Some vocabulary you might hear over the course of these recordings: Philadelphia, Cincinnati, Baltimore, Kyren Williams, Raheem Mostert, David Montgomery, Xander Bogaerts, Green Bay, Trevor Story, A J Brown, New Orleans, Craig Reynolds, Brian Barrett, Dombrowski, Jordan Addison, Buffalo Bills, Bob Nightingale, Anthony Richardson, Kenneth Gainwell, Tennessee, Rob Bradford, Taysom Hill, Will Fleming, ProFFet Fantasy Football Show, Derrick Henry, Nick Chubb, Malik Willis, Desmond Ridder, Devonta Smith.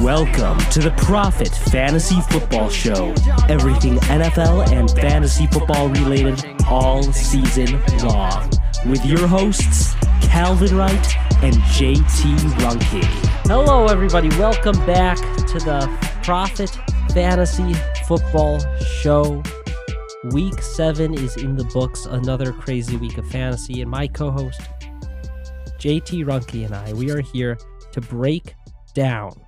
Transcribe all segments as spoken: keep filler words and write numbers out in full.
Welcome to the ProFFet Fantasy Football Show. Everything N F L and fantasy football related all season long. With your hosts, Calvin Wright and J T. Rhunke. Hello everybody, welcome back to the ProFFet Fantasy Football Show. Week seven is in the books, another crazy week of fantasy. And my co-host, J T. Rhunke and I, we are here to break down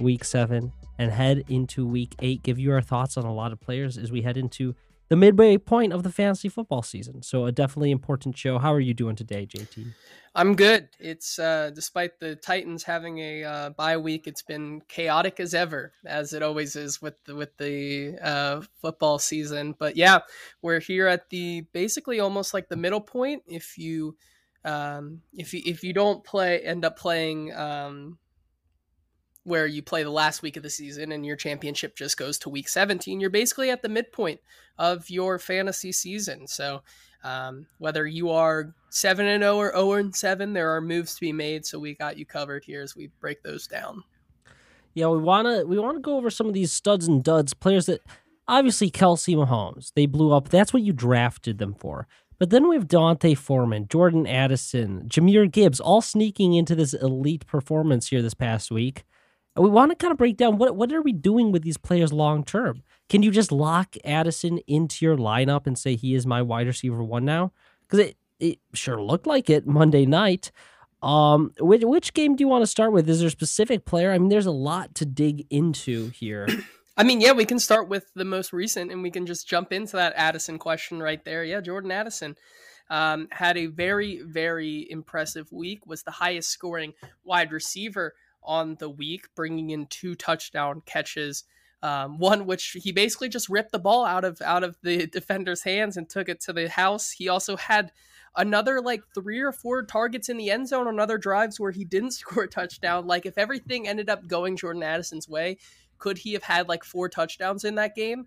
week seven and head into week eight, give you our thoughts on a lot of players as we head into the midway point of the fantasy football season. So a definitely important show. How are you doing today, J T? I'm good. It's uh, despite the Titans having a uh, bye week, it's been chaotic as ever, as it always is with the, with the uh, football season. But yeah, we're here at the basically almost like the middle point. If you um, if you if you don't play, end up playing. Um, where you play the last week of the season and your championship just goes to week seventeen, you're basically at the midpoint of your fantasy season. So um, whether you are seven and oh or oh and seven, there are moves to be made. So we got you covered here as we break those down. Yeah, we want to we want to go over some of these studs and duds, players that obviously Kelce, Mahomes, they blew up. That's what you drafted them for. But then we have D'Onta Foreman, Jordan Addison, Jahmyr Gibbs, all sneaking into this elite performance here this past week. We want to kind of break down what what are we doing with these players long term? Can you just lock Addison into your lineup and say he is my wide receiver one now? Because it, it sure looked like it Monday night. Um, which which game do you want to start with? Is there a specific player? I mean, there's a lot to dig into here. I mean, yeah, we can start with the most recent, and we can just jump into that Addison question right there. Yeah, Jordan Addison. Um, had a very, very impressive week, was the highest scoring wide receiver on the week, bringing in two touchdown catches, um, one which he basically just ripped the ball out of out of the defender's hands and took it to the house. He also had another like three or four targets in the end zone on other drives where he didn't score a touchdown. Like if everything ended up going Jordan Addison's way, could he have had like four touchdowns in that game?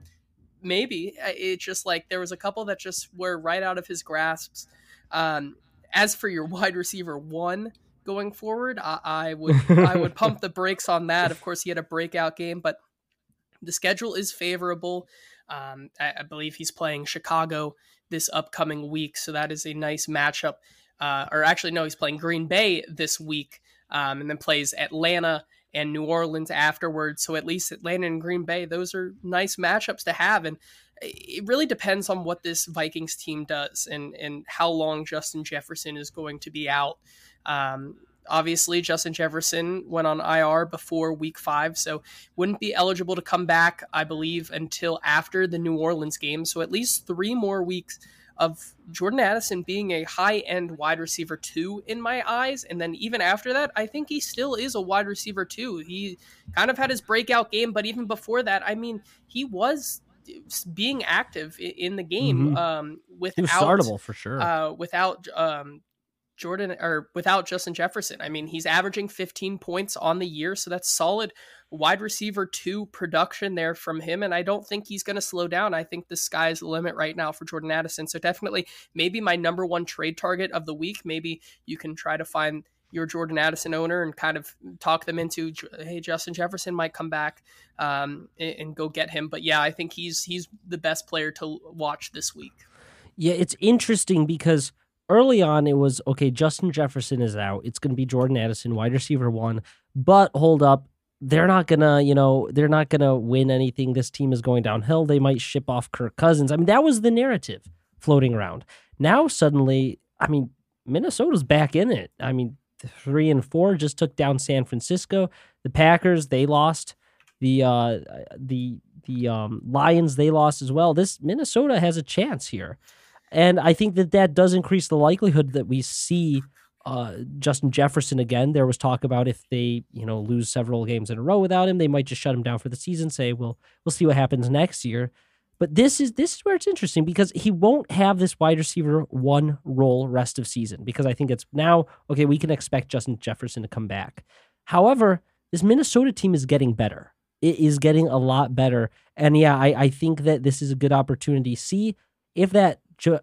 Maybe. It's just like there was a couple that just were right out of his grasps. Um, as for your wide receiver one, going forward, I, I would I would pump the brakes on that. Of course, he had a breakout game, but the schedule is favorable. Um, I, I believe he's playing Chicago this upcoming week, so that is a nice matchup. Uh, or actually, no, he's playing Green Bay this week, um, and then plays Atlanta and New Orleans afterwards. So at least Atlanta and Green Bay, those are nice matchups to have. And it really depends on what this Vikings team does and and how long Justin Jefferson is going to be out. Um, obviously Justin Jefferson went on I R before week five, so wouldn't be eligible to come back, I believe, until after the New Orleans game. So at least three more weeks of Jordan Addison being a high end wide receiver two in my eyes. And then even after that, I think he still is a wide receiver two. He kind of had his breakout game, but even before that, I mean, he was being active in the game, mm-hmm. um, without, he was startable for sure. uh, without, um, Jordan or without Justin Jefferson. I mean, he's averaging fifteen points on the year. So that's solid wide receiver two production there from him. And I don't think he's going to slow down. I think the sky's the limit right now for Jordan Addison. So definitely maybe my number one trade target of the week. Maybe you can try to find your Jordan Addison owner and kind of talk them into, hey, Justin Jefferson might come back um, and, and go get him. But yeah, I think he's, he's the best player to watch this week. Yeah. It's interesting because early on, it was, okay, Justin Jefferson is out. It's going to be Jordan Addison, wide receiver one. But hold up, they're not going to, you know, they're not going to win anything. This team is going downhill. They might ship off Kirk Cousins. I mean, that was the narrative floating around. Now suddenly, I mean, Minnesota's back in it. I mean, three and four just took down San Francisco. The Packers, they lost. The uh, the the um, Lions, they lost as well. This Minnesota has a chance here. And I think that that does increase the likelihood that we see uh, Justin Jefferson again. There was talk about if they, you know, lose several games in a row without him, they might just shut him down for the season, say, well, we'll see what happens next year. But this is this is where it's interesting because he won't have this wide receiver one role rest of season because I think it's now, okay, we can expect Justin Jefferson to come back. However, this Minnesota team is getting better. It is getting a lot better. And yeah, I, I think that this is a good opportunity. See if that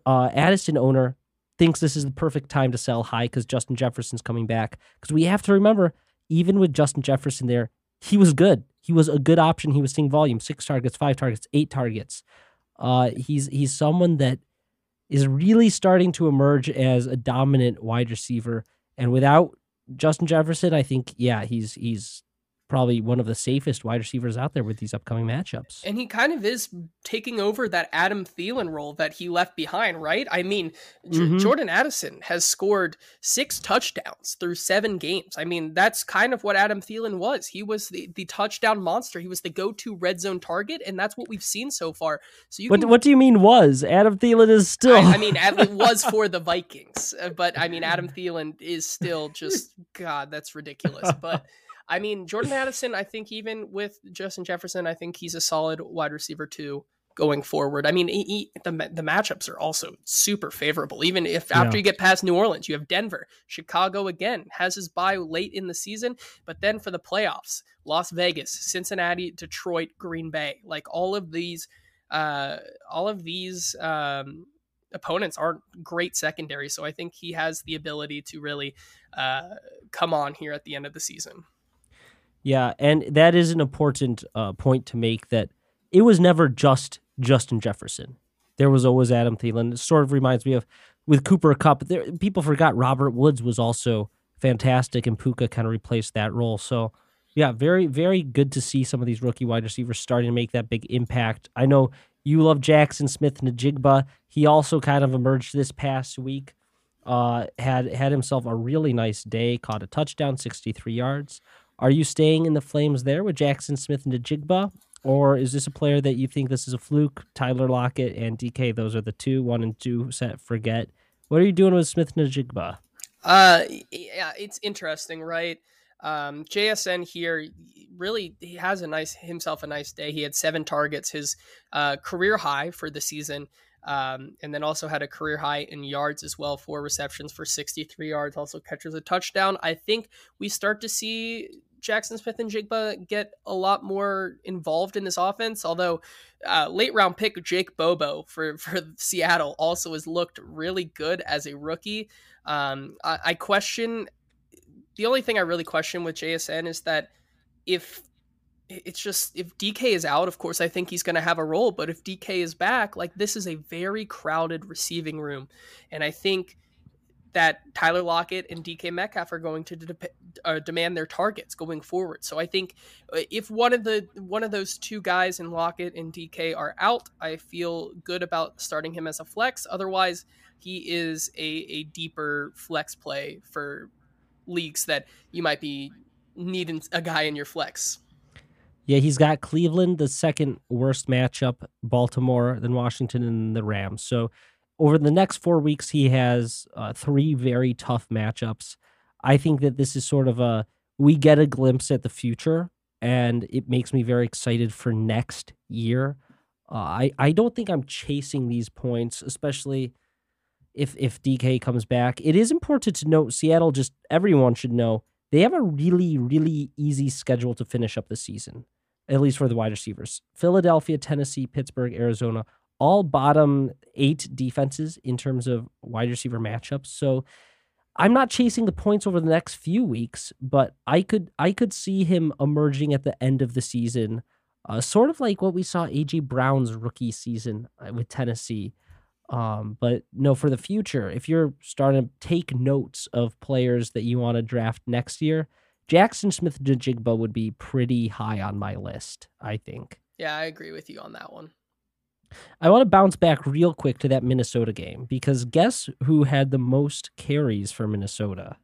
uh, Addison owner thinks this is the perfect time to sell high because Justin Jefferson's coming back. Because we have to remember, even with Justin Jefferson there, he was good. He was a good option. He was seeing volume, six targets, five targets, eight targets. Uh, he's he's someone that is really starting to emerge as a dominant wide receiver. And without Justin Jefferson, I think, yeah, he's he's probably one of the safest wide receivers out there with these upcoming matchups. And he kind of is taking over that Adam Thielen role that he left behind, right? I mean, mm-hmm. J- Jordan Addison has scored six touchdowns through seven games. I mean, that's kind of what Adam Thielen was. He was the, the touchdown monster. He was the go-to red zone target, and that's what we've seen so far. So you what, can... what do you mean was? Adam Thielen is still... I, I mean, it was for the Vikings, but I mean, Adam Thielen is still just, God, that's ridiculous, but... I mean, Jordan Addison, I think even with Justin Jefferson, I think he's a solid wide receiver too going forward. I mean, he, he, the the matchups are also super favorable. Even if after yeah. you get past New Orleans, you have Denver. Chicago, again, has his bye late in the season. But then for the playoffs, Las Vegas, Cincinnati, Detroit, Green Bay, like all of these, uh, all of these um, opponents aren't great secondary. So I think he has the ability to really uh, come on here at the end of the season. Yeah, and that is an important uh, point to make that it was never just Justin Jefferson. There was always Adam Thielen. It sort of reminds me of with Cooper Kupp. There, people forgot Robert Woods was also fantastic, and Puka kind of replaced that role. So, yeah, very, very good to see some of these rookie wide receivers starting to make that big impact. I know you love Jaxon Smith-Njigba. He also kind of emerged this past week. Uh, had had himself a really nice day. Caught a touchdown, sixty-three yards. Are you staying in the flames there with Jaxon Smith-Njigba, or is this a player that you think this is a fluke? Tyler Lockett and D K, those are the two, one and two, set, forget. What are you doing with Smith-Njigba? Uh, yeah, it's interesting, right? Um, J S N here, really, he has a nice himself a nice day. He had seven targets, his uh, career high for the season. Um, and then also had a career high in yards as well, four receptions for sixty-three yards, also catches a touchdown. I think we start to see Jaxon Smith-Njigba get a lot more involved in this offense, although uh, late round pick Jake Bobo for, for Seattle also has looked really good as a rookie. Um, I, I question, the only thing I really question with J S N is that if It's just if D K is out, of course, I think he's going to have a role. But if D K is back, like this is a very crowded receiving room. And I think that Tyler Lockett and D K Metcalf are going to de- uh, demand their targets going forward. So I think if one of the one of those two guys in Lockett and D K are out, I feel good about starting him as a flex. Otherwise, he is a, a deeper flex play for leagues that you might be needing a guy in your flex. Yeah, he's got Cleveland, the second worst matchup, Baltimore, then Washington, and the Rams. So over the next four weeks, he has uh, three very tough matchups. I think that this is sort of a, we get a glimpse at the future, and it makes me very excited for next year. Uh, I, I don't think I'm chasing these points, especially if if D K comes back. It is important to note, Seattle, just everyone should know, they have a really, really easy schedule to finish up the season, at least for the wide receivers. Philadelphia, Tennessee, Pittsburgh, Arizona, all bottom eight defenses in terms of wide receiver matchups. So I'm not chasing the points over the next few weeks, but I could I could see him emerging at the end of the season, uh, sort of like what we saw A J Brown's rookie season with Tennessee. Um, but no, for the future, if you're starting to take notes of players that you want to draft next year, Jaxon Smith-Njigba would be pretty high on my list, I think. Yeah, I agree with you on that one. I want to bounce back real quick to that Minnesota game, because guess who had the most carries for Minnesota?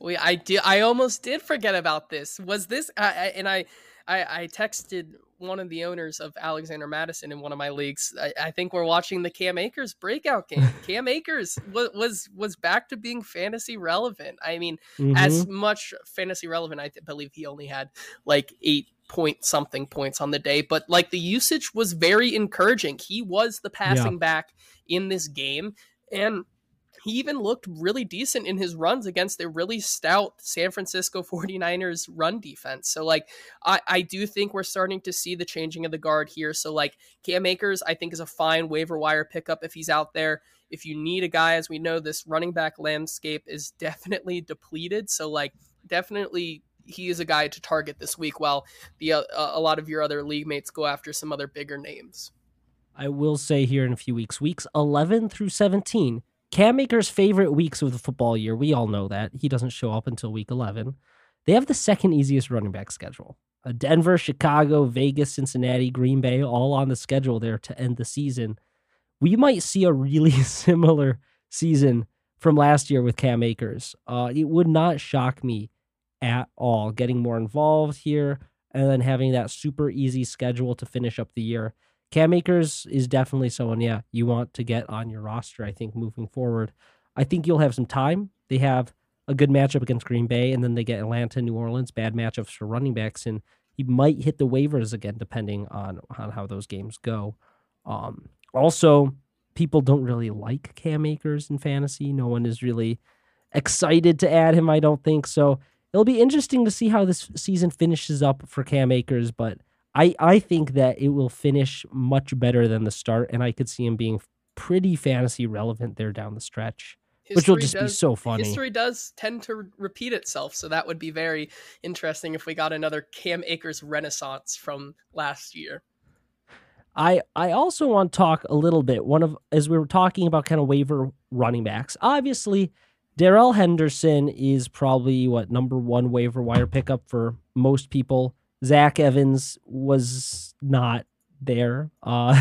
We, I did. I almost did forget about this. Was this? Uh, and I, I, I texted one of the owners of Alexander Madison in one of my leagues. I, I think we're watching the Cam Akers breakout game. Cam Akers was, was was back to being fantasy relevant. I mean, mm-hmm. as much fantasy relevant. I believe he only had like eight point something points on the day, but like the usage was very encouraging. He was the passing yeah. back in this game, and he even looked really decent in his runs against a really stout San Francisco 49ers run defense. So, like, I, I do think we're starting to see the changing of the guard here. So, like, Cam Akers, I think, is a fine waiver wire pickup if he's out there. If you need a guy, as we know, this running back landscape is definitely depleted. So, like, definitely he is a guy to target this week while the uh, a lot of your other league mates go after some other bigger names. I will say here in a few weeks, weeks eleven through seventeen, Cam Akers' favorite weeks of the football year. We all know that. He doesn't show up until week eleven. They have the second easiest running back schedule. Denver, Chicago, Vegas, Cincinnati, Green Bay, all on the schedule there to end the season. We might see a really similar season from last year with Cam Akers. Uh, it would not shock me at all, getting more involved here and then having that super easy schedule to finish up the year. Cam Akers is definitely someone, yeah, you want to get on your roster, I think, moving forward. I think you'll have some time. They have a good matchup against Green Bay, and then they get Atlanta, New Orleans, bad matchups for running backs, and he might hit the waivers again, depending on, on how those games go. Um, also, people don't really like Cam Akers in fantasy. No one is really excited to add him, I don't think. So it'll be interesting to see how this season finishes up for Cam Akers, but I, I think that it will finish much better than the start, and I could see him being pretty fantasy relevant there down the stretch, history which will just does, be so funny. History does tend to repeat itself, so that would be very interesting if we got another Cam Akers renaissance from last year. I I also want to talk a little bit, one of as we were talking about kind of waiver running backs, obviously Darrell Henderson is probably, what, number one waiver wire pickup for most people. Zach Evans was not there. Uh,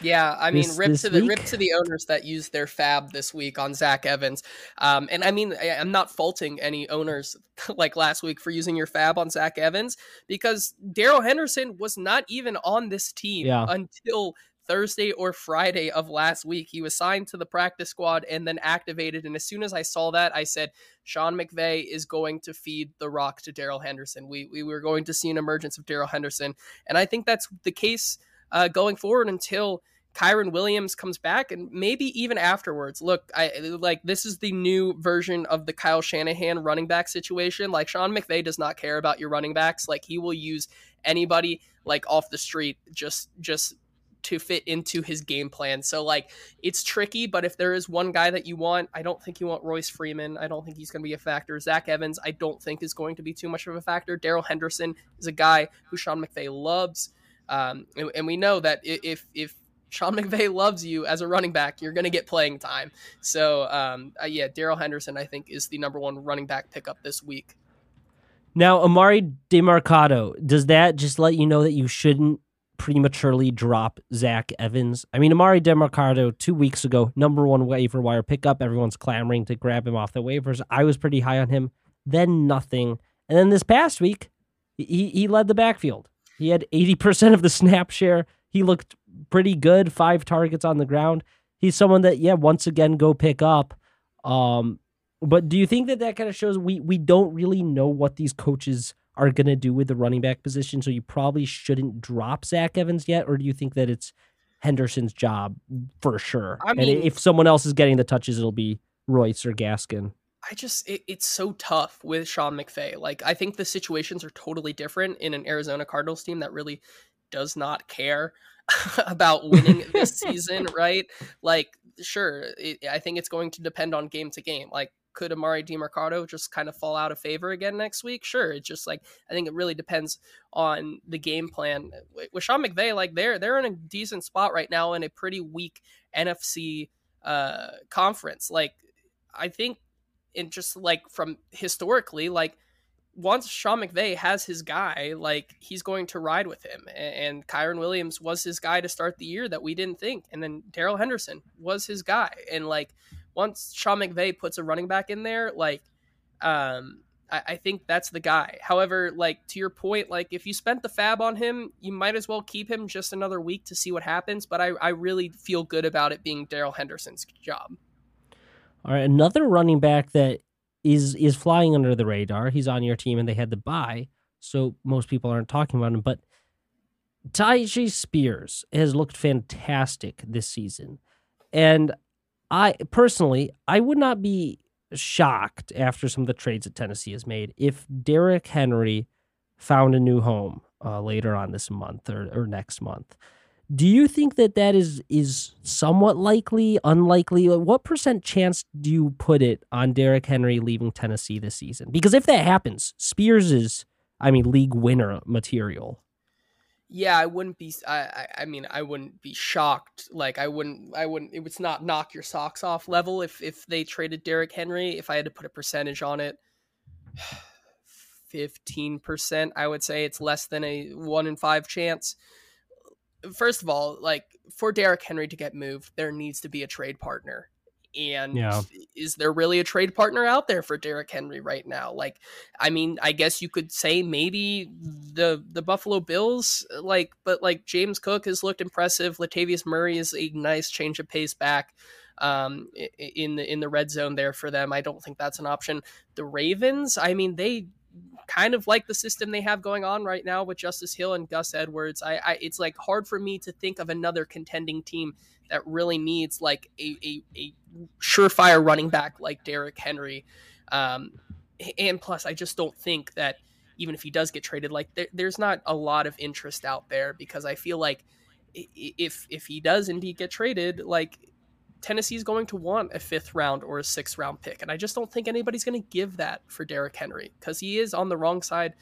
yeah, I mean, this, rip this to the week. rip to the owners that used their fab this week on Zach Evans. Um, and I mean, I, I'm not faulting any owners like last week for using your fab on Zach Evans, because Darrell Henderson was not even on this team yeah. until Thursday or Friday of last week. He was signed to the practice squad and then activated. And as soon as I saw that, I said, Sean McVay is going to feed the rock to Darrell Henderson. We we were going to see an emergence of Darrell Henderson. And I think that's the case uh, going forward until Kyren Williams comes back, and maybe even afterwards. Look, I like this is the new version of the Kyle Shanahan running back situation. Like, Sean McVay does not care about your running backs. Like, he will use anybody like off the street, just just to fit into his game plan. So like, it's tricky, but if there is one guy that you want, I don't think you want Royce Freeman. I don't think he's going to be a factor. Zach Evans, I don't think is going to be too much of a factor. Darrell Henderson is a guy who Sean McVay loves. Um, and, and we know that if, if Sean McVay loves you as a running back, you're going to get playing time. So um, uh, yeah, Darrell Henderson, I think, is the number one running back pickup this week. Now, Amari Demercado, does that just let you know that you shouldn't prematurely drop Zach Evans? I mean, Amari Demercado two weeks ago, number one waiver wire pickup. Everyone's clamoring to grab him off the waivers. I was pretty high on him. Then nothing. And then this past week, he, he led the backfield. He had eighty percent of the snap share. He looked pretty good. Five targets on the ground. He's someone that, yeah, once again, go pick up. Um, but do you think that that kind of shows we, we don't really know what these coaches are going to do with the running back position, so you probably shouldn't drop Zach Evans yet? Or do you think that it's Henderson's job for sure? I mean, and if someone else is getting the touches, it'll be Royce or Gaskin. I just, it, it's so tough with Sean McVay. Like, I think the situations are totally different in an Arizona Cardinals team that really does not care about winning this season, right? Like, sure, it, I think it's going to depend on game to game. Like, could Amari Demercado just kind of fall out of favor again next week? Sure. It's just like, I think it really depends on the game plan. With Sean McVay, like they're, they're in a decent spot right now in a pretty weak N F C uh, conference. Like, I think, and just like from historically, like once Sean McVay has his guy, like he's going to ride with him. And, and Kyron Williams was his guy to start the year that we didn't think. And then Darrell Henderson was his guy. And like once Sean McVay puts a running back in there, like um, I, I think that's the guy. However, like to your point, like if you spent the fab on him, you might as well keep him just another week to see what happens. But I, I really feel good about it being Darrell Henderson's job. All right, another running back that is is flying under the radar. He's on your team, and they had the bye, so most people aren't talking about him. But Tyjae Spears has looked fantastic this season, and I personally I would not be shocked after some of the trades that Tennessee has made if Derrick Henry found a new home uh, later on this month or, or next month. Do you think that that is, is somewhat likely, unlikely? What percent chance do you put it on Derrick Henry leaving Tennessee this season? Because if that happens, Spears is, I mean, league winner material. Yeah, I wouldn't be, I, I, I mean, I wouldn't be shocked. Like, I wouldn't, I wouldn't, it was not knock your socks off level if, if they traded Derrick Henry. If I had to put a percentage on it, fifteen percent, I would say it's less than a one in five chance. First of all, like for Derrick Henry to get moved, there needs to be a trade partner. And yeah. Is there really a trade partner out there for Derrick Henry right now? Like, I mean, I guess you could say maybe the the Buffalo Bills, like, but like James Cook has looked impressive. Latavius Murray is a nice change of pace back um, in the in the red zone there for them. I don't think that's an option. The Ravens, I mean, they kind of like the system they have going on right now with Justice Hill and Gus Edwards. I, I it's like hard for me to think of another contending team that really needs like a, a, a surefire running back like Derrick Henry. Um, and plus, I just don't think that even if he does get traded, like there, there's not a lot of interest out there, because I feel like if, if he does indeed get traded, like Tennessee's going to want a fifth round or a sixth round pick. And I just don't think anybody's going to give that for Derrick Henry, because he is on the wrong side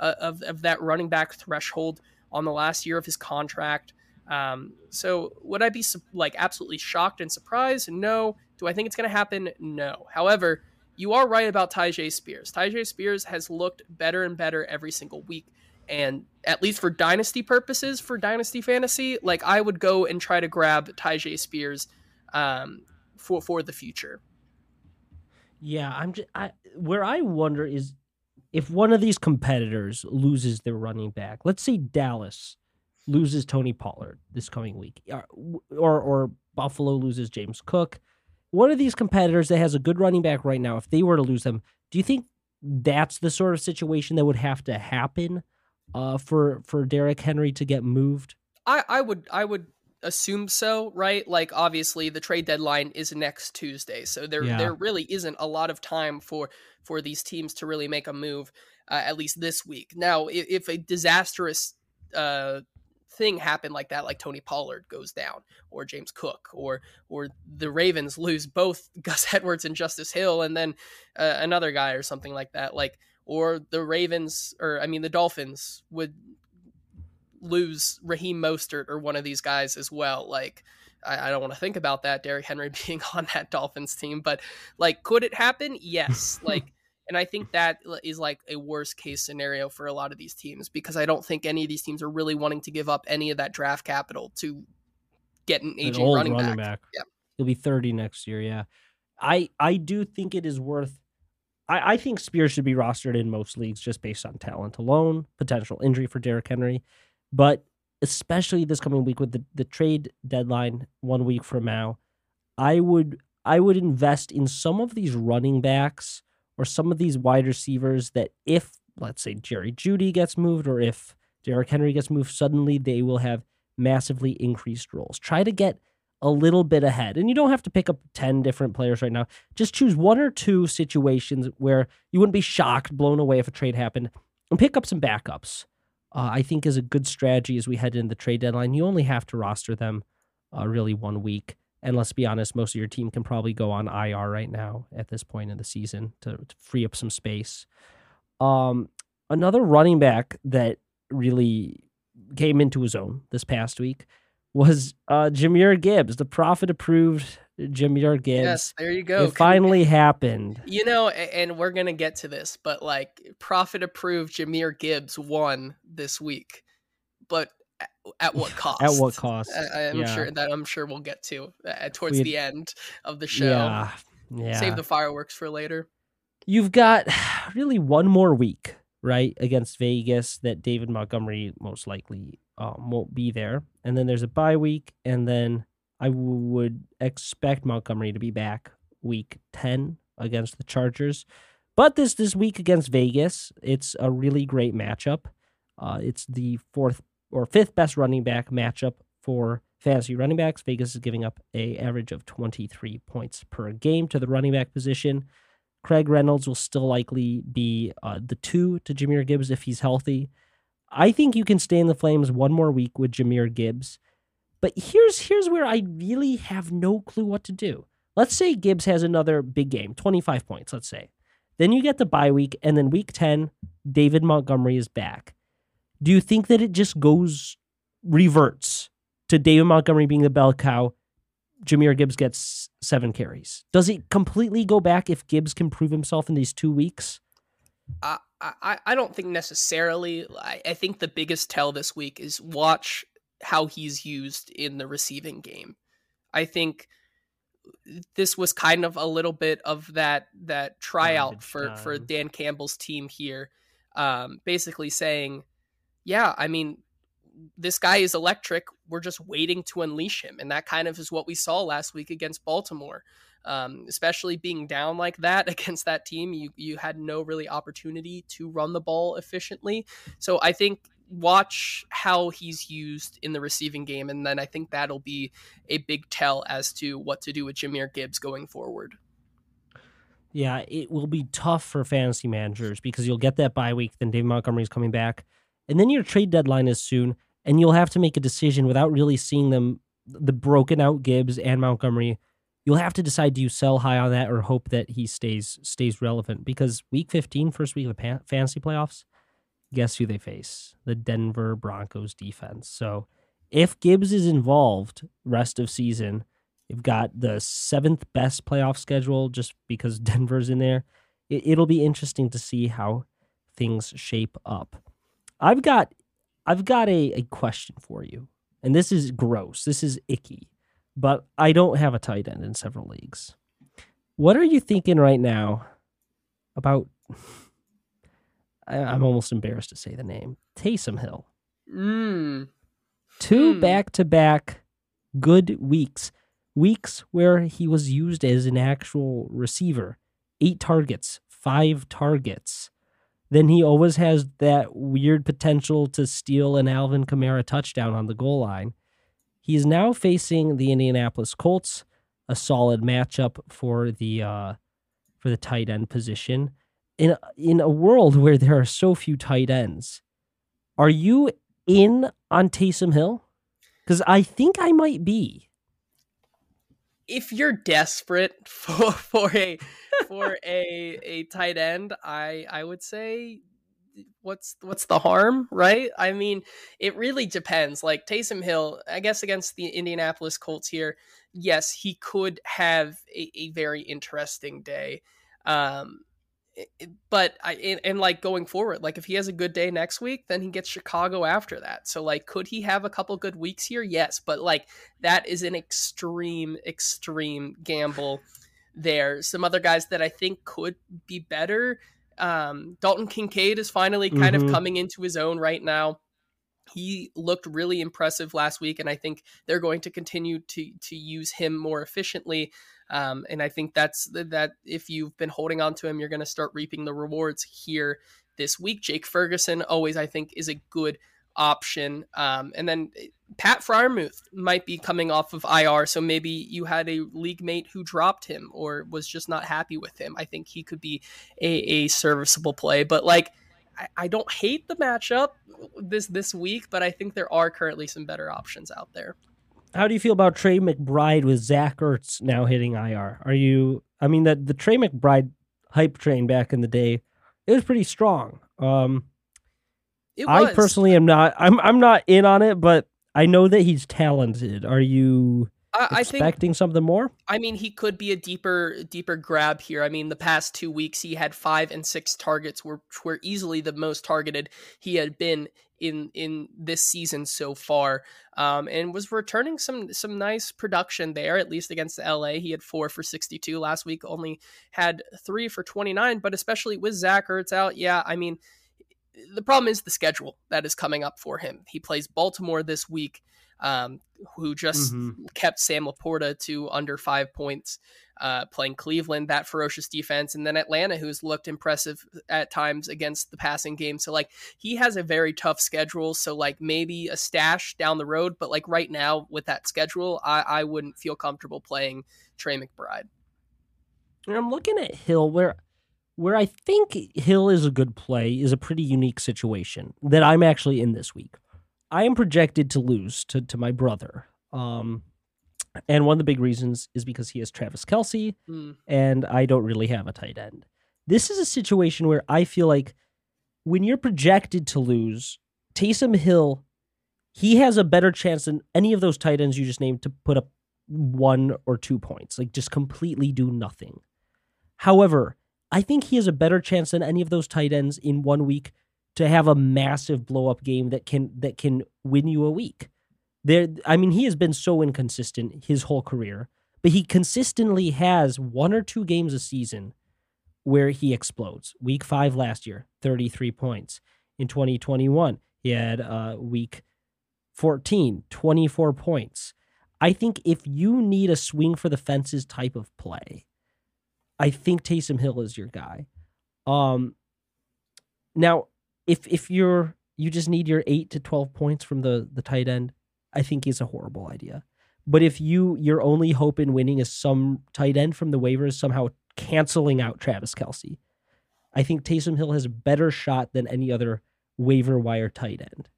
uh, of, of that running back threshold on the last year of his contract. Um, so would I be like absolutely shocked and surprised? No. Do I think it's going to happen? No. However, you are right about Tyjae Spears. Tyjae Spears has looked better and better every single week. And at least for dynasty purposes, for dynasty fantasy, like I would go and try to grab Tyjae Spears um for for the future. Yeah, I'm just I where I wonder is if one of these competitors loses their running back. Let's say Dallas loses Tony Pollard this coming week, or or, or Buffalo loses James Cook. One of these competitors that has a good running back right now, if they were to lose them, do you think that's the sort of situation that would have to happen uh for for Derrick Henry to get moved? I I would I would assume so, right? Like obviously the trade deadline is next Tuesday, so there yeah. there really isn't a lot of time for for these teams to really make a move, uh, at least this week. Now, if, if a disastrous uh thing happened like that, like Tony Pollard goes down, or James Cook, or or the Ravens lose both Gus Edwards and Justice Hill, and then uh, another guy or something like that, like or the Ravens, or I mean the Dolphins would lose Raheem Mostert or one of these guys as well. Like, I, I don't want to think about that, Derrick Henry being on that Dolphins team, but like, could it happen? Yes. Like, and I think that is like a worst case scenario for a lot of these teams, because I don't think any of these teams are really wanting to give up any of that draft capital to get an aging an old running, running back. back. Yeah. He'll be thirty next year. Yeah. I, I do think it is worth, I, I think Spears should be rostered in most leagues just based on talent alone, potential injury for Derrick Henry. But especially this coming week with the, the trade deadline one week from now, I would I would invest in some of these running backs or some of these wide receivers that if, let's say, Jerry Jeudy gets moved or if Derrick Henry gets moved, suddenly they will have massively increased roles. Try to get a little bit ahead. And you don't have to pick up ten different players right now. Just choose one or two situations where you wouldn't be shocked, blown away if a trade happened, and pick up some backups. Uh, I think is a good strategy as we head into the trade deadline. You only have to roster them uh, really one week. And let's be honest, most of your team can probably go on I R right now at this point in the season to, to free up some space. Um, another running back that really came into his own this past week was uh, Jahmyr Gibbs, the Prophet-approved Jahmyr Gibbs. Yes, there you go. It finally happened. You know, and we're going to get to this, but like ProFFet approved Jahmyr Gibbs won this week. But at what cost? At what cost? I, I'm yeah. sure that I'm sure we'll get to uh, towards We'd, the end of the show. Yeah, yeah. Save the fireworks for later. You've got really one more week, right, against Vegas that David Montgomery most likely um, won't be there. And then there's a bye week, and then I would expect Montgomery to be back week ten against the Chargers. But this this week against Vegas, it's a really great matchup. Uh, it's the fourth or fifth best running back matchup for fantasy running backs. Vegas is giving up an average of twenty-three points per game to the running back position. Craig Reynolds will still likely be uh, the two to Jahmyr Gibbs if he's healthy. I think you can stay in the Flames one more week with Jahmyr Gibbs. But here's here's where I really have no clue what to do. Let's say Gibbs has another big game, twenty-five points, let's say. Then you get the bye week, and then week ten, David Montgomery is back. Do you think that it just goes, reverts to David Montgomery being the bell cow, Jahmyr Gibbs gets seven carries? Does it completely go back if Gibbs can prove himself in these two weeks? I I, I don't think necessarily. I, I think the biggest tell this week is watch how he's used in the receiving game. I think this was kind of a little bit of that that tryout for, for Dan Campbell's team here, um, basically saying, yeah, I mean, this guy is electric. We're just waiting to unleash him. And that kind of is what we saw last week against Baltimore, um, especially being down like that against that team. You, you had no really opportunity to run the ball efficiently. So I think watch how he's used in the receiving game. And then I think that'll be a big tell as to what to do with Jahmyr Gibbs going forward. Yeah, it will be tough for fantasy managers because you'll get that bye week. Then David Montgomery is coming back. And then your trade deadline is soon, and you'll have to make a decision without really seeing them, the broken out Gibbs and Montgomery. You'll have to decide, do you sell high on that or hope that he stays stays relevant? Because week fifteen, first week of the fantasy playoffs, guess who they face? The Denver Broncos defense. So if Gibbs is involved rest of season, you've got the seventh best playoff schedule just because Denver's in there. It, it'll be interesting to see how things shape up. I've got I've got a, a question for you, and this is gross. This is icky, but I don't have a tight end in several leagues. What are you thinking right now about, I, I'm almost embarrassed to say the name, Taysom Hill? Mm. Two mm. back-to-back good weeks, weeks where he was used as an actual receiver, eight targets, five targets. Then he always has that weird potential to steal an Alvin Kamara touchdown on the goal line. He's now facing the Indianapolis Colts, a solid matchup for the uh, for the tight end position. In, in a world where there are so few tight ends, are you in on Taysom Hill? Because I think I might be. If you're desperate for for a for a a tight end, I I would say what's what's the harm, right? I mean, it really depends. Like Taysom Hill, I guess against the Indianapolis Colts here, yes, he could have a, a very interesting day. Um, but I and, and like going forward, like if he has a good day next week, then he gets Chicago after that. So like, could he have a couple good weeks here? Yes, but like that is an extreme, extreme gamble. There, some other guys that I think could be better. Um, Dalton Kincaid is finally kind mm-hmm. of coming into his own right now. He looked really impressive last week, and I think they're going to continue to to use him more efficiently. Um, and I think that's that if you've been holding on to him, you're going to start reaping the rewards here this week. Jake Ferguson always, I think, is a good option. Um, and then Pat Freiermuth might be coming off of I R. So maybe you had a league mate who dropped him or was just not happy with him. I think he could be a, a serviceable play, but like, I, I don't hate the matchup this, this week, but I think there are currently some better options out there. How do you feel about Trey McBride with Zach Ertz now hitting I R? Are you, I mean, that the Trey McBride hype train back in the day, it was pretty strong. Um, I personally am not, I'm I'm not in on it, but I know that he's talented. Are you? I, I expecting think, something more. I mean, he could be a deeper, deeper grab here. I mean, the past two weeks he had five and six targets, were were easily the most targeted he had been in in this season so far, um, and was returning some some nice production there. At least against L A, he had four for sixty-two last week. Only had three for twenty-nine. But especially with Zach Ertz out, yeah, I mean, the problem is the schedule that is coming up for him. He plays Baltimore this week, um, who just mm-hmm. kept Sam Laporta to under five points, uh, playing Cleveland, that ferocious defense. And then Atlanta, who's looked impressive at times against the passing game. So like he has a very tough schedule. So like maybe a stash down the road, but like right now with that schedule, I, I wouldn't feel comfortable playing Trey McBride. And I'm looking at Hill where, where I think Hill is a good play is a pretty unique situation that I'm actually in this week. I am projected to lose to, to my brother. Um, and one of the big reasons is because he has Travis Kelce, mm. and I don't really have a tight end. This is a situation where I feel like when you're projected to lose, Taysom Hill, he has a better chance than any of those tight ends you just named to put up one or two points, like just completely do nothing. However, I think he has a better chance than any of those tight ends in one week to have a massive blow-up game that can that can win you a week. There, I mean, he has been so inconsistent his whole career, but he consistently has one or two games a season where he explodes. Week five last year, thirty-three points. In twenty twenty-one, he had uh, week fourteen, twenty-four points. I think if you need a swing-for-the-fences type of play, I think Taysom Hill is your guy. Um, now, if if you're you just need your eight to twelve points from the, the tight end, I think it's a horrible idea. But if you your only hope in winning is some tight end from the waivers somehow canceling out Travis Kelce, I think Taysom Hill has a better shot than any other waiver wire tight end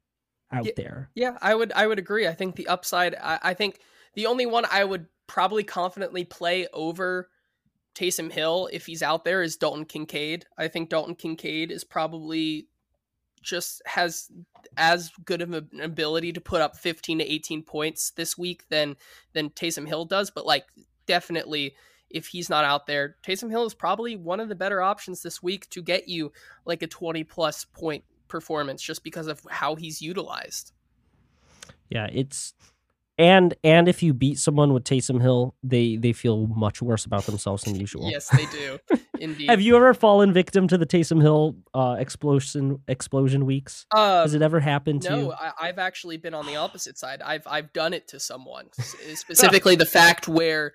out yeah, there. Yeah, I would I would agree. I think the upside. I, I think the only one I would probably confidently play over Taysom Hill, if he's out there, is Dalton Kincaid. I think Dalton Kincaid is probably just has as good of an ability to put up fifteen to eighteen points this week than than Taysom Hill does. But like definitely, if he's not out there, Taysom Hill is probably one of the better options this week to get you like a twenty plus point performance just because of how he's utilized. Yeah, it's. And and if you beat someone with Taysom Hill, they, they feel much worse about themselves than usual. Yes, they do. Indeed. Have you ever fallen victim to the Taysom Hill uh, explosion explosion weeks? Um, Has it ever happened no, to you? No, I've actually been on the opposite side. I've I've done it to someone. Specifically, the fact where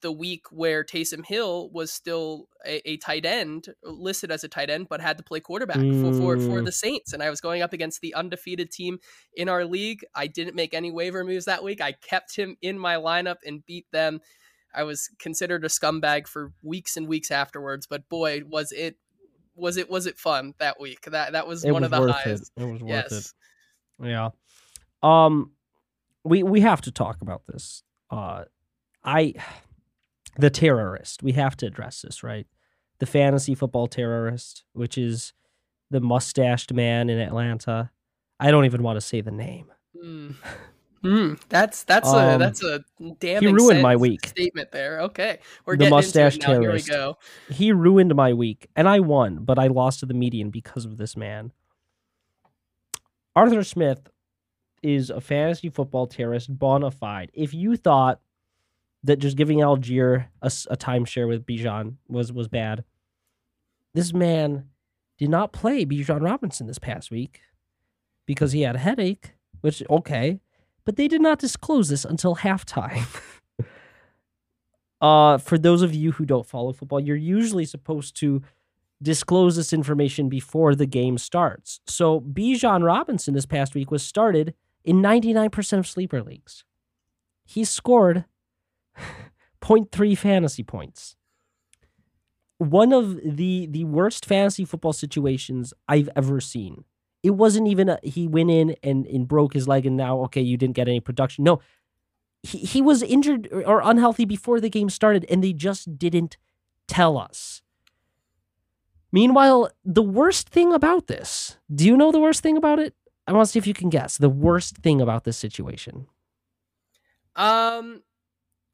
the week where Taysom Hill was still a, a tight end, listed as a tight end, but had to play quarterback mm. for, for for the Saints. And I was going up against the undefeated team in our league. I didn't make any waiver moves that week. I kept him in my lineup and beat them. I was considered a scumbag for weeks and weeks afterwards, but boy, was it was it was it fun that week. That that was it one was of the highest. It. It was worth yes. it. Yeah. Um we we have to talk about this. Uh I The terrorist. We have to address this, right? The fantasy football terrorist, which is the mustached man in Atlanta. I don't even want to say the name. Mm. Mm. That's that's um, a that's a damning. He ruined my week. Statement there. Okay, we're the mustached terrorist. Here we go. He ruined my week, and I won, but I lost to the median because of this man. Arthur Smith is a fantasy football terrorist bona fide. If you thought that just giving Algier a, a timeshare with Bijan was, was bad. This man did not play Bijan Robinson this past week because he had a headache, which, okay. But they did not disclose this until halftime. uh, for those of you who don't follow football, you're usually supposed to disclose this information before the game starts. So Bijan Robinson this past week was started in ninety-nine percent of sleeper leagues. He scored zero point three fantasy points. One of the the worst fantasy football situations I've ever seen. It wasn't even a, he went in and, and broke his leg and now, okay, you didn't get any production. No, he, he was injured or unhealthy before the game started and they just didn't tell us. Meanwhile, the worst thing about this, do you know the worst thing about it? I want to see if you can guess the worst thing about this situation. Um...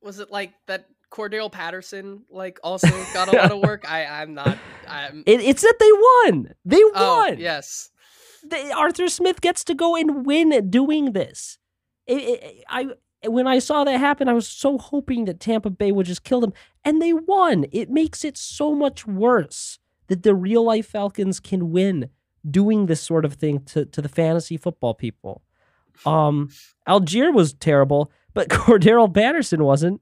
was it like that Cordell Patterson like also got a lot of work? I, I'm not. I'm... It, it's that they won. They won. Oh, yes. The, Arthur Smith gets to go and win doing this. It, it, I when I saw that happen, I was so hoping that Tampa Bay would just kill them, and they won. It makes it so much worse that the real life Falcons can win doing this sort of thing to, to the fantasy football people. Um, Algier was terrible, but Cordell Patterson wasn't.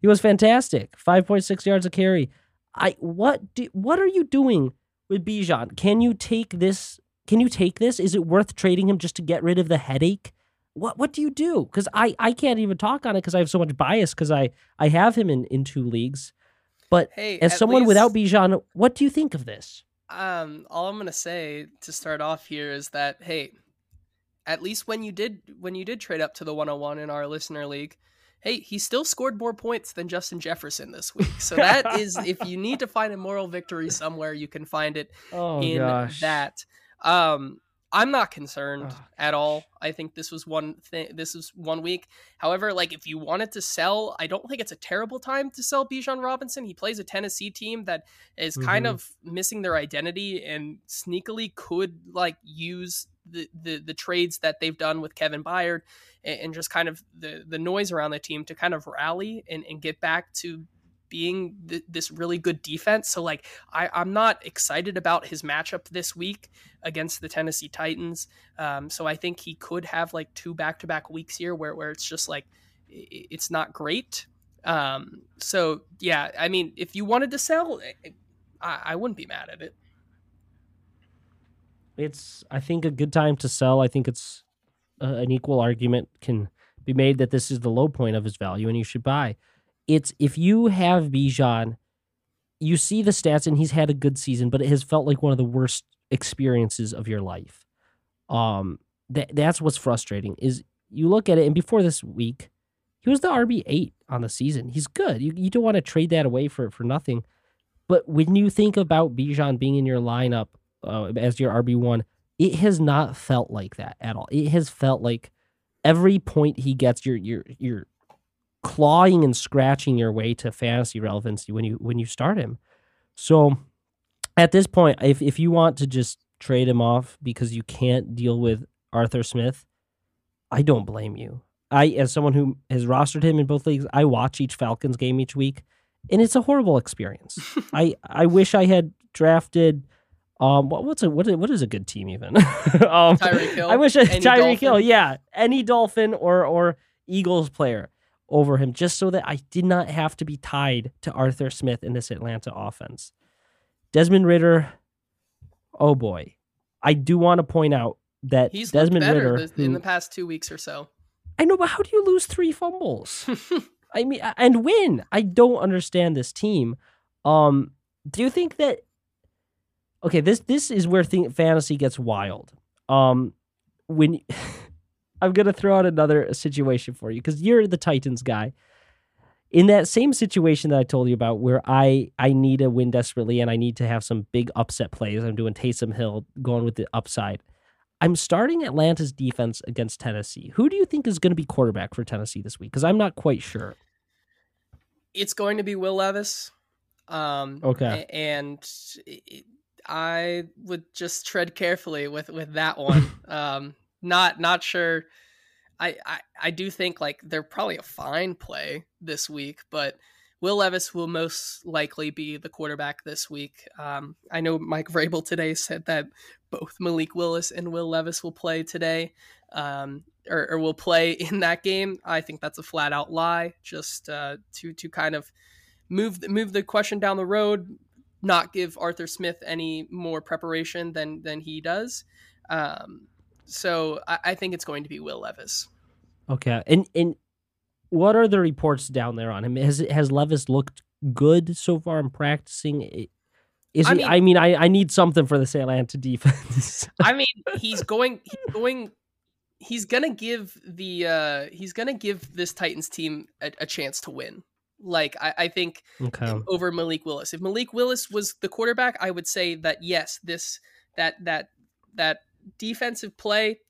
He was fantastic. five point six yards a carry. I what do, what are you doing with Bijan? Can you take this? Can you take this? Is it worth trading him just to get rid of the headache? What what do you do? Because I, I can't even talk on it because I have so much bias because I, I have him in, in two leagues. But hey, as someone least, without Bijan, what do you think of this? Um, all I'm going to say to start off here is that, hey, at least when you did when you did trade up to the one oh one in our listener league, hey, he still scored more points than Justin Jefferson this week. So that is, if you need to find a moral victory somewhere, you can find it oh, in gosh. that. Um, I'm not concerned oh, at all. I think this was one thing. This is one week. However, like if you wanted to sell, I don't think it's a terrible time to sell Bijan Robinson. He plays a Tennessee team that is mm-hmm. kind of missing their identity and sneakily could like use the, the, the trades that they've done with Kevin Byard and, and just kind of the, the noise around the team to kind of rally and, and get back to being th- this really good defense. So like, I, I'm not excited about his matchup this week against the Tennessee Titans. Um, so I think he could have like two back-to-back weeks here where, where it's just like, it's not great. Um, so yeah, I mean, if you wanted to sell, I, I wouldn't be mad at it. It's, I think, a good time to sell. I think it's uh, an equal argument can be made that this is the low point of his value and you should buy. It's if you have Bijan, you see the stats and he's had a good season, but it has felt like one of the worst experiences of your life. Um, that that's what's frustrating is you look at it and before this week, he was the R B eight on the season. He's good. You you don't want to trade that away for, for nothing. But when you think about Bijan being in your lineup uh, as your R B one, it has not felt like that at all. It has felt like every point he gets, you're you're you're clawing and scratching your way to fantasy relevancy when you when you start him. So at this point, if, if you want to just trade him off because you can't deal with Arthur Smith, I don't blame you. I, as someone who has rostered him in both leagues, I watch each Falcons game each week, and it's a horrible experience. I, I wish I had drafted... Um, what, what's a what? What is a good team even? um, Tyreek Hill. I wish Tyreek Hill, yeah, any Dolphin or or Eagles player over him, just so that I did not have to be tied to Arthur Smith in this Atlanta offense. Desmond Ridder, oh boy. I do want to point out that he's Desmond Ridder... Th- in the past two weeks or so. I know, but how do you lose three fumbles? I mean, and win? I don't understand this team. Um, do you think that... Okay, this this is where th- fantasy gets wild. Um, when... I'm going to throw out another situation for you because you're the Titans guy. In that same situation that I told you about where I, I need a win desperately and I need to have some big upset plays, I'm doing Taysom Hill, going with the upside. I'm starting Atlanta's defense against Tennessee. Who do you think is going to be quarterback for Tennessee this week? Because I'm not quite sure. It's going to be Will Levis. Um, okay. And... It, I would just tread carefully with, with that one. Um, not not sure. I, I, I do think like they're probably a fine play this week, but Will Levis will most likely be the quarterback this week. Um, I know Mike Vrabel today said that both Malik Willis and Will Levis will play today, um, or, or will play in that game. I think that's a flat out lie, just uh, to to kind of move move the question down the road. Not give Arthur Smith any more preparation than than he does. Um, so I, I think it's going to be Will Levis. Okay. And and what are the reports down there on him? Has has Levis looked good so far in practicing? Is I he, mean, I mean, I, I need something for this Atlanta defense. I mean, he's going he's going he's gonna give the uh, he's gonna give this Titans team a, a chance to win. Like, I, I think okay. over Malik Willis. If Malik Willis was the quarterback, I would say that, yes, this that that that defensive play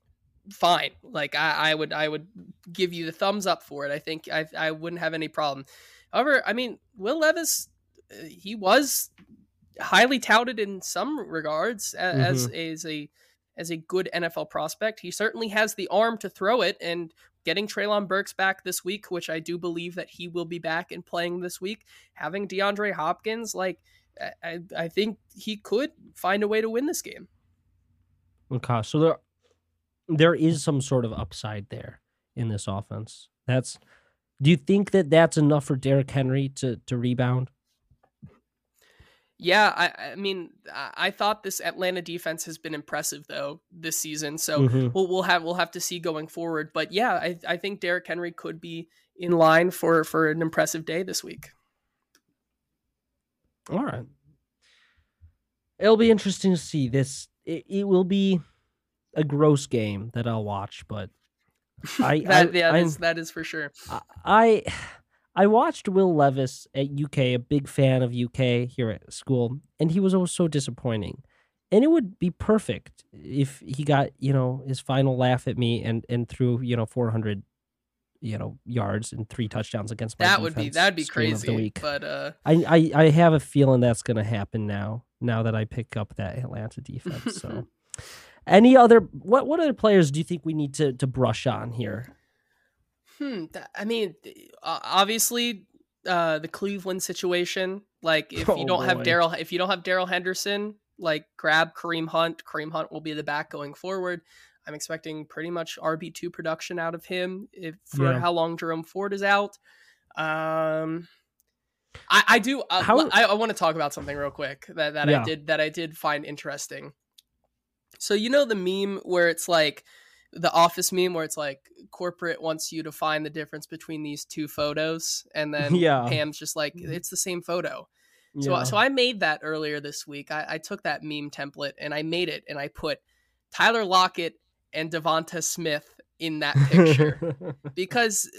fine. Like I, I would, I would give you the thumbs up for it. I think I, I wouldn't have any problem. However, I mean, Will Levis, he was highly touted in some regards as, mm-hmm. as a, as a good N F L prospect. He certainly has the arm to throw it, and getting Treylon Burks back this week, which I do believe that he will be back and playing this week, having DeAndre Hopkins, like I, I think he could find a way to win this game. Okay. So there, there is some sort of upside there in this offense. That's, do you think that that's enough for Derrick Henry to, to rebound? Yeah, I, I mean, I thought this Atlanta defense has been impressive though this season, so mm-hmm. we'll we'll have we'll have to see going forward. But yeah, I, I think Derrick Henry could be in line for, for an impressive day this week. All right, it'll be interesting to see this. It, it will be a gross game that I'll watch, but I that, I, yeah I, is, that is for sure. I. I... I watched Will Levis at U K, a big fan of U K here at school, and he was always so disappointing. And it would be perfect if he got, you know, his final laugh at me and, and threw, you know, four hundred, you know, yards and three touchdowns against my defense. That would be that'd be crazy. But uh... I, I I have a feeling that's going to happen now. Now that I pick up that Atlanta defense. So, any other what what other players do you think we need to to brush on here? Hmm. I mean, obviously, uh, the Cleveland situation. Like, if oh, you don't boy. have Darrell, if you don't have Darrell Henderson, like, grab Kareem Hunt. Kareem Hunt will be the back going forward. I'm expecting pretty much R B two production out of him if for yeah. how long Jerome Ford is out. Um, I, I do. Uh, how... I, I want to talk about something real quick that, that yeah. I did that I did find interesting. So, you know, the meme where it's like, the Office meme where it's like corporate wants you to find the difference between these two photos, and then yeah. Pam's just like, it's the same photo. Yeah. So, so I made that earlier this week. I, I took that meme template and I made it, and I put Tyler Lockett and Devonta Smith in that picture because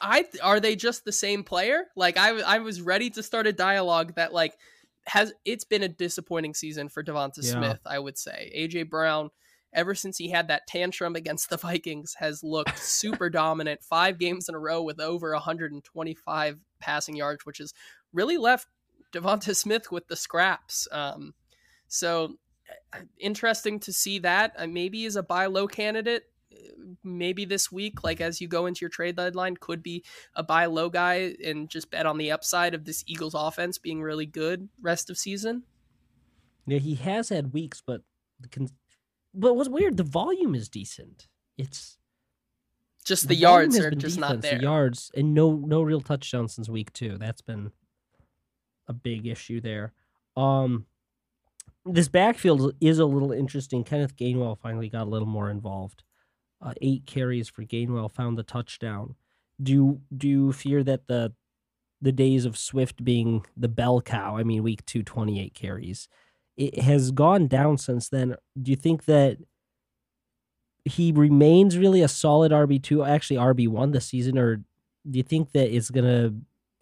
I are they just the same player? Like I I was ready to start a dialogue that like has it's been a disappointing season for Devonta yeah. Smith. I would say A J Brown, ever since he had that tantrum against the Vikings, has looked super dominant. Five games in a row with over one hundred twenty-five passing yards, which has really left Devonta Smith with the scraps. Um, so interesting to see that. Uh, maybe as a buy low candidate, maybe this week, like as you go into your trade deadline, could be a buy low guy and just bet on the upside of this Eagles offense being really good rest of season. Yeah, he has had weeks, but the con- But what's weird, the volume is decent. It's just the, the yards are just defense, not there. The yards and no no real touchdowns since week two. That's been a big issue there. Um, this backfield is a little interesting. Kenneth Gainwell finally got a little more involved. Uh, eight carries for Gainwell, found the touchdown. Do do you fear that the the days of Swift being the bell cow? I mean, week two, twenty-eight carries. It has gone down since then. Do you think that he remains really a solid R B two, actually R B one this season, or do you think that it's going to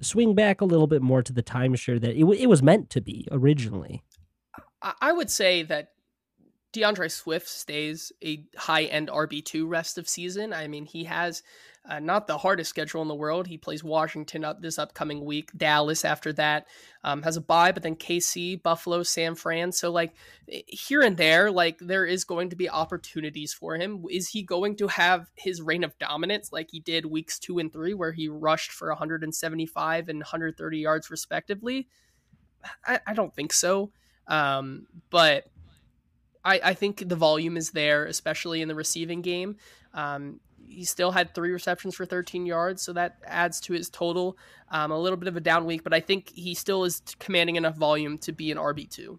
swing back a little bit more to the timeshare that it, w- it was meant to be originally? I would say that DeAndre Swift stays a high-end R B two rest of season. I mean, he has uh, not the hardest schedule in the world. He plays Washington up this upcoming week, Dallas after that, um, has a bye, but then K C, Buffalo, San Fran. So, like, here and there, like, there is going to be opportunities for him. Is he going to have his reign of dominance like he did weeks two and three, where he rushed for one hundred seventy-five and one hundred thirty yards respectively? I, I don't think so. Um, but... I, I think the volume is there, especially in the receiving game. Um, he still had three receptions for thirteen yards, so that adds to his total. Um, a little bit of a down week, but I think he still is commanding enough volume to be an R B two.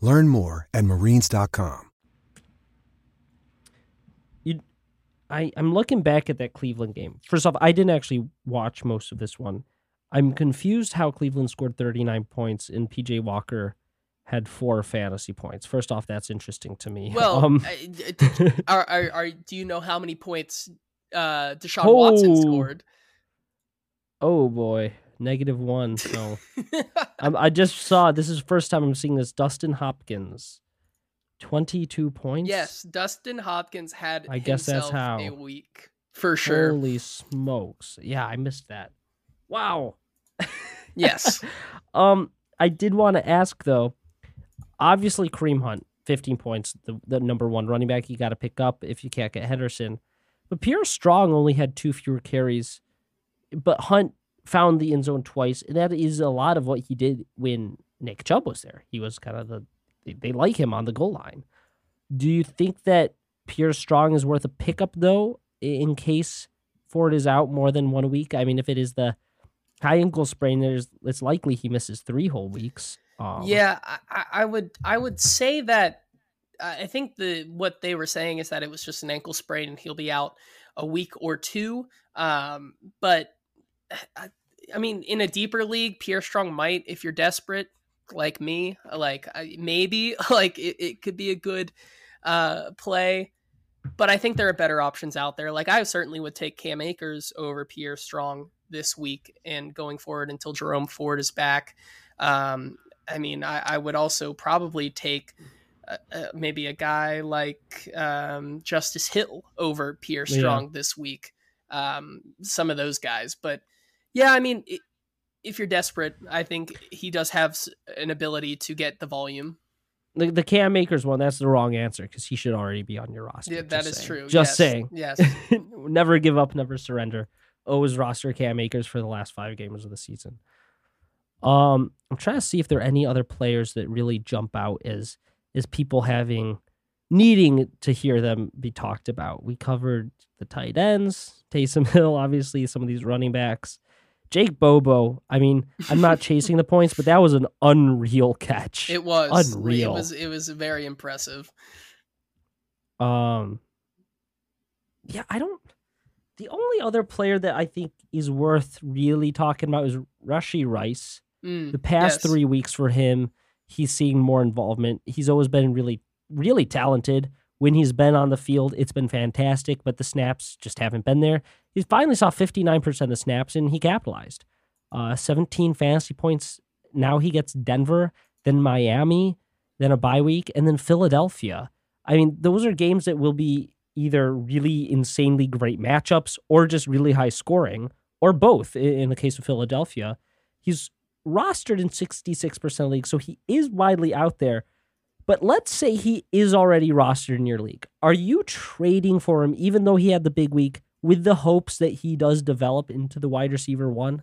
Learn more at marines dot com. I, I'm looking back at that Cleveland game. First off, I didn't actually watch most of this one. I'm confused how Cleveland scored thirty-nine points and P J Walker had four fantasy points. First off, that's interesting to me. Well, um, are, are, are, do you know how many points uh, Deshaun oh, Watson scored? Oh, boy. Negative one. So I, I just saw, this is the first time I'm seeing this, Dustin Hopkins. twenty-two points? Yes, Dustin Hopkins had I guess that's how. a week, for sure. Holy smokes. Yeah, I missed that. Wow. Yes. um, I did want to ask, though, obviously Kareem Hunt, fifteen points, the, the number one running back you got to pick up if you can't get Henderson. But Pierre Strong only had two fewer carries, but Hunt found the end zone twice, and that is a lot of what he did when Nick Chubb was there. He was kind of the They like him on the goal line. Do you think that Pierre Strong is worth a pickup, though, in case Ford is out more than one week? I mean, if it is the high ankle sprain, there's it's likely he misses three whole weeks. Um, yeah, I, I would I would say that I think the what they were saying is that it was just an ankle sprain and he'll be out a week or two. Um, but, I, I mean, in a deeper league, Pierre Strong might, if you're desperate, like me, like maybe like it, it could be a good uh, play, but I think there are better options out there. Like I certainly would take Cam Akers over Pierre Strong this week and going forward until Jerome Ford is back. Um, I mean, I, I would also probably take uh, uh, maybe a guy like um, Justice Hill over Pierre Strong yeah. this week. Um, some of those guys, but yeah, I mean, it, if you're desperate, I think he does have an ability to get the volume. The, the Cam Akers one, that's the wrong answer because he should already be on your roster. Yeah, that is saying. true. Just yes. saying. Yes. Never give up, never surrender. Always roster Cam Akers for the last five games of the season. Um, I'm trying to see if there are any other players that really jump out as, as people having needing to hear them be talked about. We covered the tight ends, Taysom Hill, obviously, some of these running backs. Jake Bobo, I mean, I'm not chasing the points, but that was an unreal catch. It was. Unreal. It was, it was very impressive. Um, yeah, I don't... The only other player that I think is worth really talking about is Rashee Rice. Mm, the past yes. three weeks for him, he's seeing more involvement. He's always been really, really talented. When he's been on the field, it's been fantastic, but the snaps just haven't been there. He finally saw fifty-nine percent of the snaps, and he capitalized. Uh, seventeen fantasy points. Now he gets Denver, then Miami, then a bye week, and then Philadelphia. I mean, those are games that will be either really insanely great matchups or just really high scoring, or both in the case of Philadelphia. He's rostered in sixty-six percent of leagues, so he is widely out there. But let's say he is already rostered in your league. Are you trading for him, even though he had the big week, with the hopes that he does develop into the wide receiver one?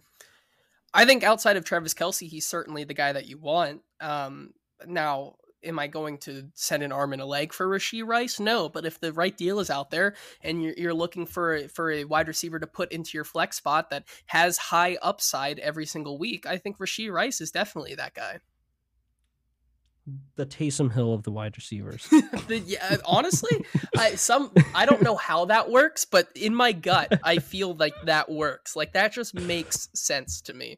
I think outside of Travis Kelce, he's certainly the guy that you want. Um, now, am I going to send an arm and a leg for Rashee Rice? No, but if the right deal is out there and you're, you're looking for, for a wide receiver to put into your flex spot that has high upside every single week, I think Rashee Rice is definitely that guy. The Taysom Hill of the wide receivers. the, yeah, honestly, I, some I don't know how that works, but in my gut, I feel like that works. Like that just makes sense to me.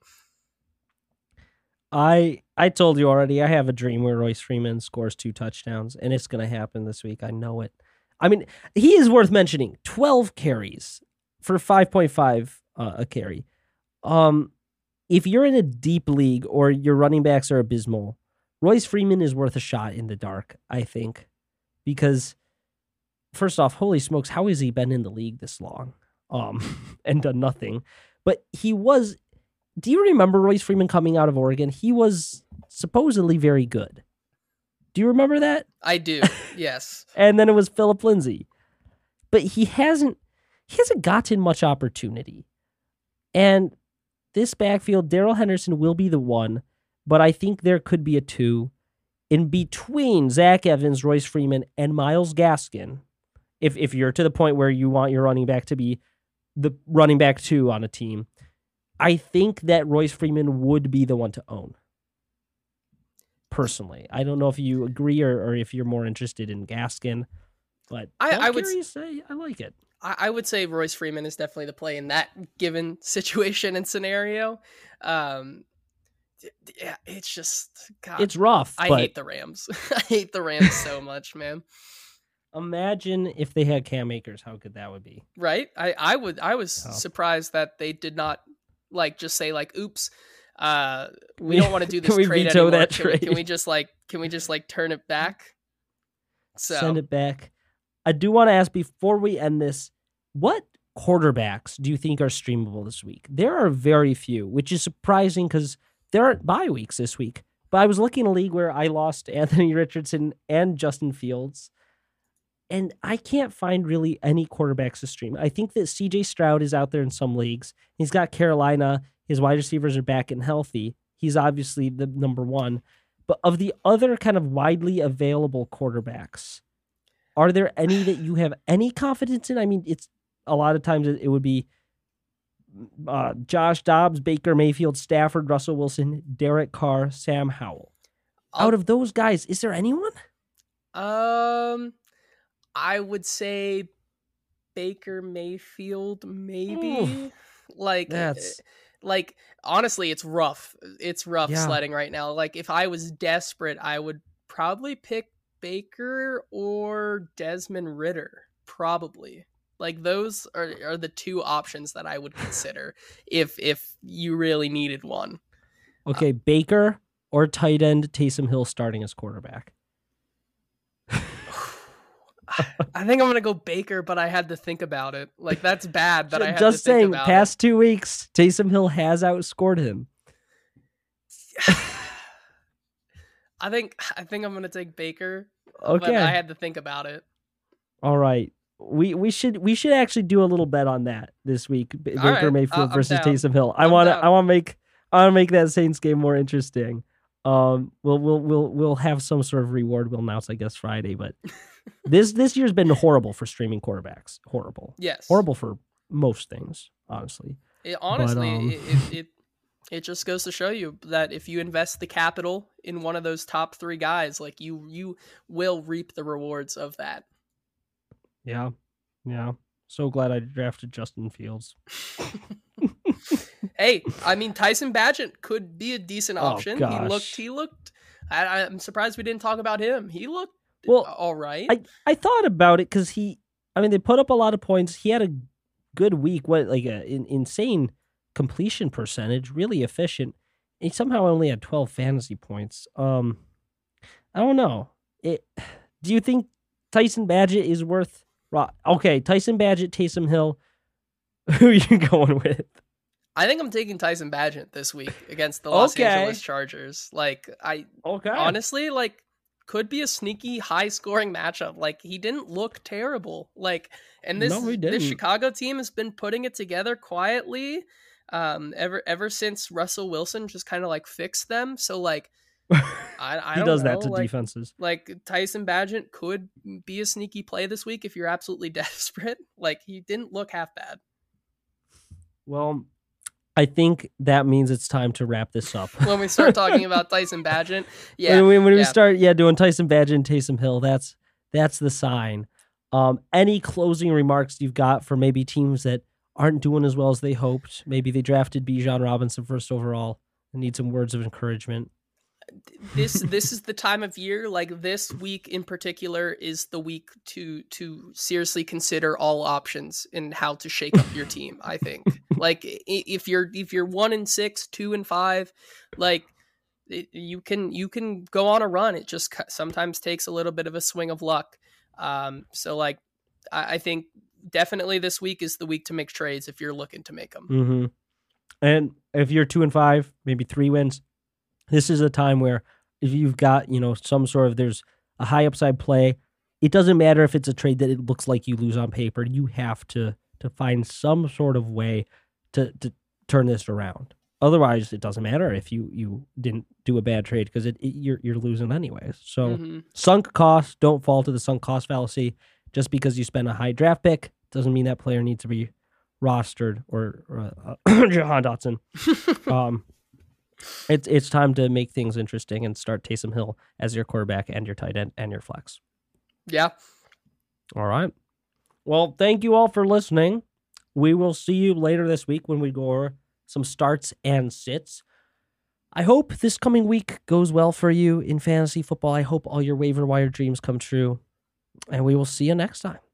I I told you already. I have a dream where Royce Freeman scores two touchdowns, and it's going to happen this week. I know it. I mean, he is worth mentioning. Twelve carries for five point five uh, a carry. Um, if you're in a deep league or your running backs are abysmal, Royce Freeman is worth a shot in the dark, I think, because first off, holy smokes, how has he been in the league this long um, and done nothing? But he was, do you remember Royce Freeman coming out of Oregon? He was supposedly very good. Do you remember that? I do, yes. And then it was Phillip Lindsay. But he hasn't, he hasn't gotten much opportunity. And this backfield, Darrell Henderson will be the one, but I think there could be a two in between Zach Evans, Royce Freeman, and Myles Gaskin. If if you're to the point where you want your running back to be the running back two on a team, I think that Royce Freeman would be the one to own. Personally, I don't know if you agree or, or if you're more interested in Gaskin, but I, I would say I like it. I, I would say Royce Freeman is definitely the play in that given situation and scenario. Um, yeah, it's just God, it's rough. I hate the Rams. I hate the Rams so much, man. Imagine if they had Cam Akers, how good that would be, right? I, I would. I was oh. surprised that they did not like just say like, "Oops, uh, we yeah. don't want to do this can trade anymore. That can, trade? We, can we just like can we just like turn it back? So. Send it back." I do want to ask before we end this, what quarterbacks do you think are streamable this week? There are very few, which is surprising because there aren't bye weeks this week. But I was looking at a league where I lost Anthony Richardson and Justin Fields, and I can't find really any quarterbacks to stream. I think that C J Stroud is out there in some leagues. He's got Carolina. His wide receivers are back and healthy. He's obviously the number one. But of the other kind of widely available quarterbacks, are there any that you have any confidence in? I mean, it's a lot of times it would be uh, Josh Dobbs, Baker Mayfield, Stafford, Russell Wilson, Derek Carr, Sam Howell. Out of those guys, is there anyone? Um, I would say Baker Mayfield, maybe. Ooh, like that's... like honestly, it's rough. It's rough yeah. sledding right now. Like if I was desperate, I would probably pick Baker or Desmond Ritter, probably. Like those are, are the two options that I would consider if if you really needed one. Okay, um, Baker or tight end Taysom Hill starting as quarterback. I think I'm gonna go Baker, but I had to think about it. Like that's bad that I had just to think saying, about past it. Two weeks, Taysom Hill has outscored him. I think I think I'm gonna take Baker. Okay. But I had to think about it. All right. We we should we should actually do a little bet on that this week. All Baker right. Mayfield uh, versus down. Taysom Hill. I I'm wanna down. I wanna make I wanna make that Saints game more interesting. Um we'll we'll we'll we'll have some sort of reward we'll announce, I guess, Friday, but this this year's been horrible for streaming quarterbacks. Horrible. Yes. Horrible for most things, honestly. It, honestly, but, um... it, it, it It just goes to show you that if you invest the capital in one of those top three guys, like you, you will reap the rewards of that. Yeah. Yeah. So glad I drafted Justin Fields. Hey, I mean, Tyson Bagent could be a decent option. Oh, he looked, he looked, I, I'm surprised we didn't talk about him. He looked well, all right. I, I thought about it because he, I mean, they put up a lot of points. He had a good week. What, like a, an insane completion percentage, really efficient. He somehow only had twelve fantasy points. Um, I don't know. It. Do you think Tyson Bagent is worth? Okay, Tyson Bagent, Taysom Hill. Who are you going with? I think I'm taking Tyson Bagent this week against the Los okay. Angeles Chargers. Like I okay. honestly like could be a sneaky high scoring matchup. Like he didn't look terrible. Like and this no, he didn't. This Chicago team has been putting it together quietly. Um, ever ever since Russell Wilson just kind of like fixed them, so like I, I he don't does know, that to like, defenses. Like Tyson Bagent could be a sneaky play this week if you're absolutely desperate. Like he didn't look half bad. Well, I think that means it's time to wrap this up. When we start talking about Tyson Bagent, yeah, when, we, when yeah. we start yeah doing Tyson Bagent, Taysom Hill, that's that's the sign. Um, any closing remarks you've got for maybe teams that aren't doing as well as they hoped? Maybe they drafted Bijan Robinson first overall and need some words of encouragement. This this is the time of year, like this week in particular is the week to to seriously consider all options in how to shake up your team, I think. Like if you're if you're one and six, two and five, like it, you can you can go on a run. It just sometimes takes a little bit of a swing of luck. Um, so like I, I think definitely this week is the week to make trades if you're looking to make them. Mm-hmm. And if you're two and five, maybe three wins, this is a time where if you've got, you know, some sort of, there's a high upside play. It doesn't matter if it's a trade that it looks like you lose on paper. You have to to find some sort of way to, to turn this around. Otherwise, it doesn't matter if you, you didn't do a bad trade because it, it you're you're losing anyways. So mm-hmm. sunk costs, don't fall to the sunk cost fallacy. Just because you spend a high draft pick doesn't mean that player needs to be rostered or, or uh, Jahan Dotson. um, it's it's time to make things interesting and start Taysom Hill as your quarterback and your tight end and your flex. Yeah. All right. Well, thank you all for listening. We will see you later this week when we go over some starts and sits. I hope this coming week goes well for you in fantasy football. I hope all your waiver wire dreams come true, and we will see you next time.